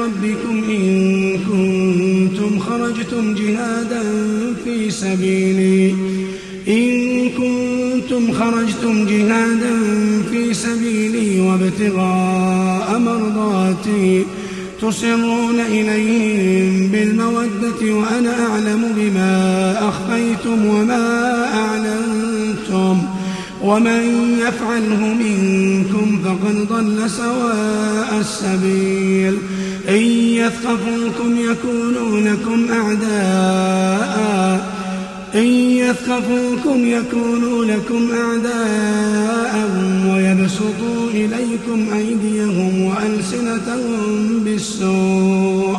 ربكم إن كنتم خرجتم جهادا في سبيلي وابتغاء مرضاتي تصرون إليهم بالمودة وأنا أعلم بما أخفيتم وما أعلنتم ومن يفعله منكم فقد ضل سواء السبيل إن يثقفوكم يكونوا لكم أعداء ويبسطوا إليكم أيديهم وألسنتهم بالسوء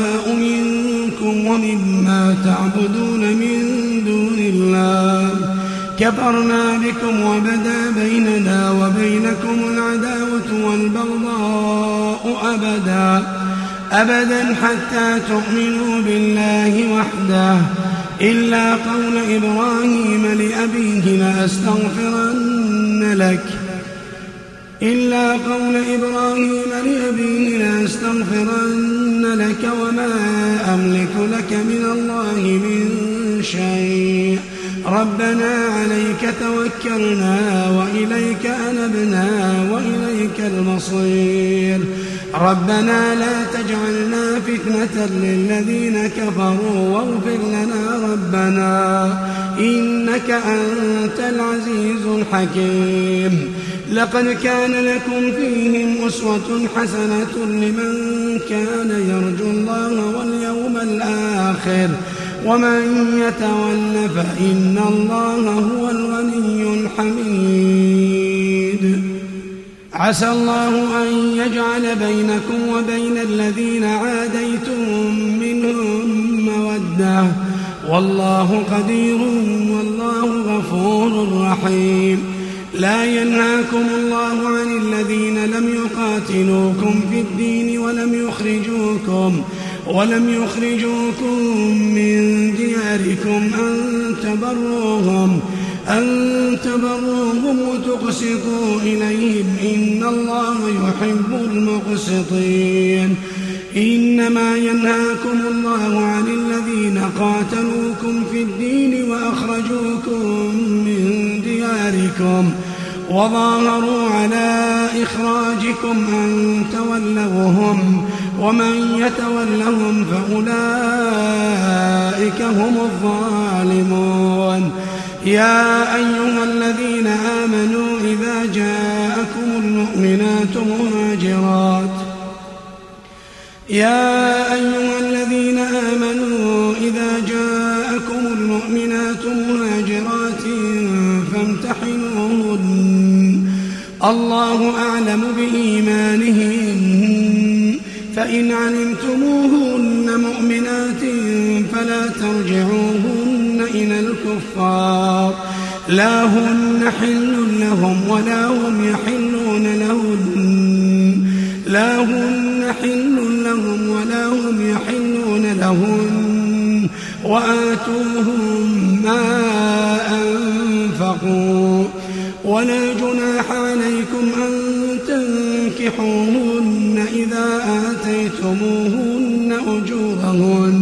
منكم ومما تعبدون من دون الله كفرنا بكم وبدا بيننا وبينكم العداوة والبغضاء أبدا حتى تؤمنوا بالله وحده إلا قول إبراهيم لأبيه لأستغفرن لك وما أملك لك من الله من شيء ربنا عليك توكلنا وإليك أنبنا وإليك المصير ربنا لا تجعلنا فتنة للذين كفروا واغفر لنا ربنا إنك أنت العزيز الحكيم لقد كان لكم فيهم أسوة حسنة لمن كان يرجو الله واليوم الآخر ومن يتول فإن الله هو الغني الحميد عسى الله أن يجعل بينكم وبين الذين عاديتم منهم مودة والله قدير والله غفور رحيم لا ينهاكم الله عن الذين لم يقاتلوكم في الدين ولم يخرجوكم من دياركم أن تبروهم وتقسطوا إليهم إن الله يحب المقسطين إنما ينهاكم الله عن الذين قاتلوكم في الدين وأخرجوكم من دياركم وظاهروا على إخراجكم أن تولوهم ومن يتولهم فأولئك هم الظالمون يا أيها الذين آمنوا إذا جاءكم المؤمنات مهاجرات فامتحنوهن الله أعلم بإيمانهن فإن علمتموهن مؤمنات فلا ترجعوهن إلى الكفار لا هن حل لهم ولا هم يحلون لهن وآتوهم ما أنفقوا ولا جناح عليكم أن تنكحوهن إذا آتيتموهن أجورهن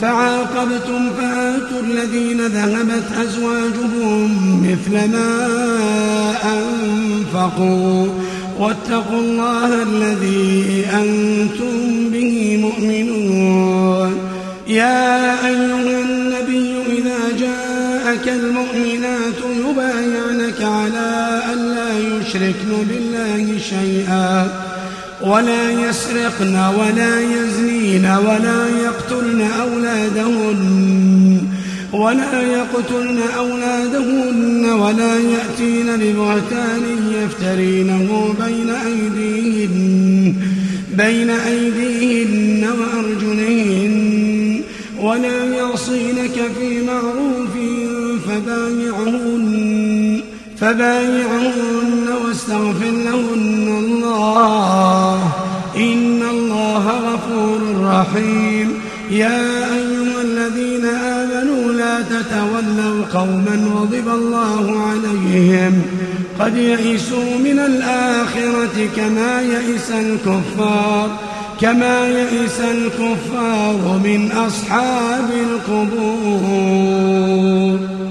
فعاقبتم فآتوا الذين ذهبت أزواجهم مثل ما أنفقوا واتقوا الله الذي أنتم به مؤمنون يا أيها النبي إذا جاءك المؤمنات يبايعنك على أن لا يشركن بالله شيئا ولا يسرقن ولا يزنين ولا يقتلن أولادهن ولا يأتين ببهتان يفترينه بين أيديهن وأرجلهن ولا يعصينك في معروف فبايعهن واستغفر لهن الله إن الله غفور رحيم يا أيها الذين آمنوا لا تتولوا قوما غضب الله عليهم قد يئسوا من الآخرة كما يئس الكفار من أصحاب القبور.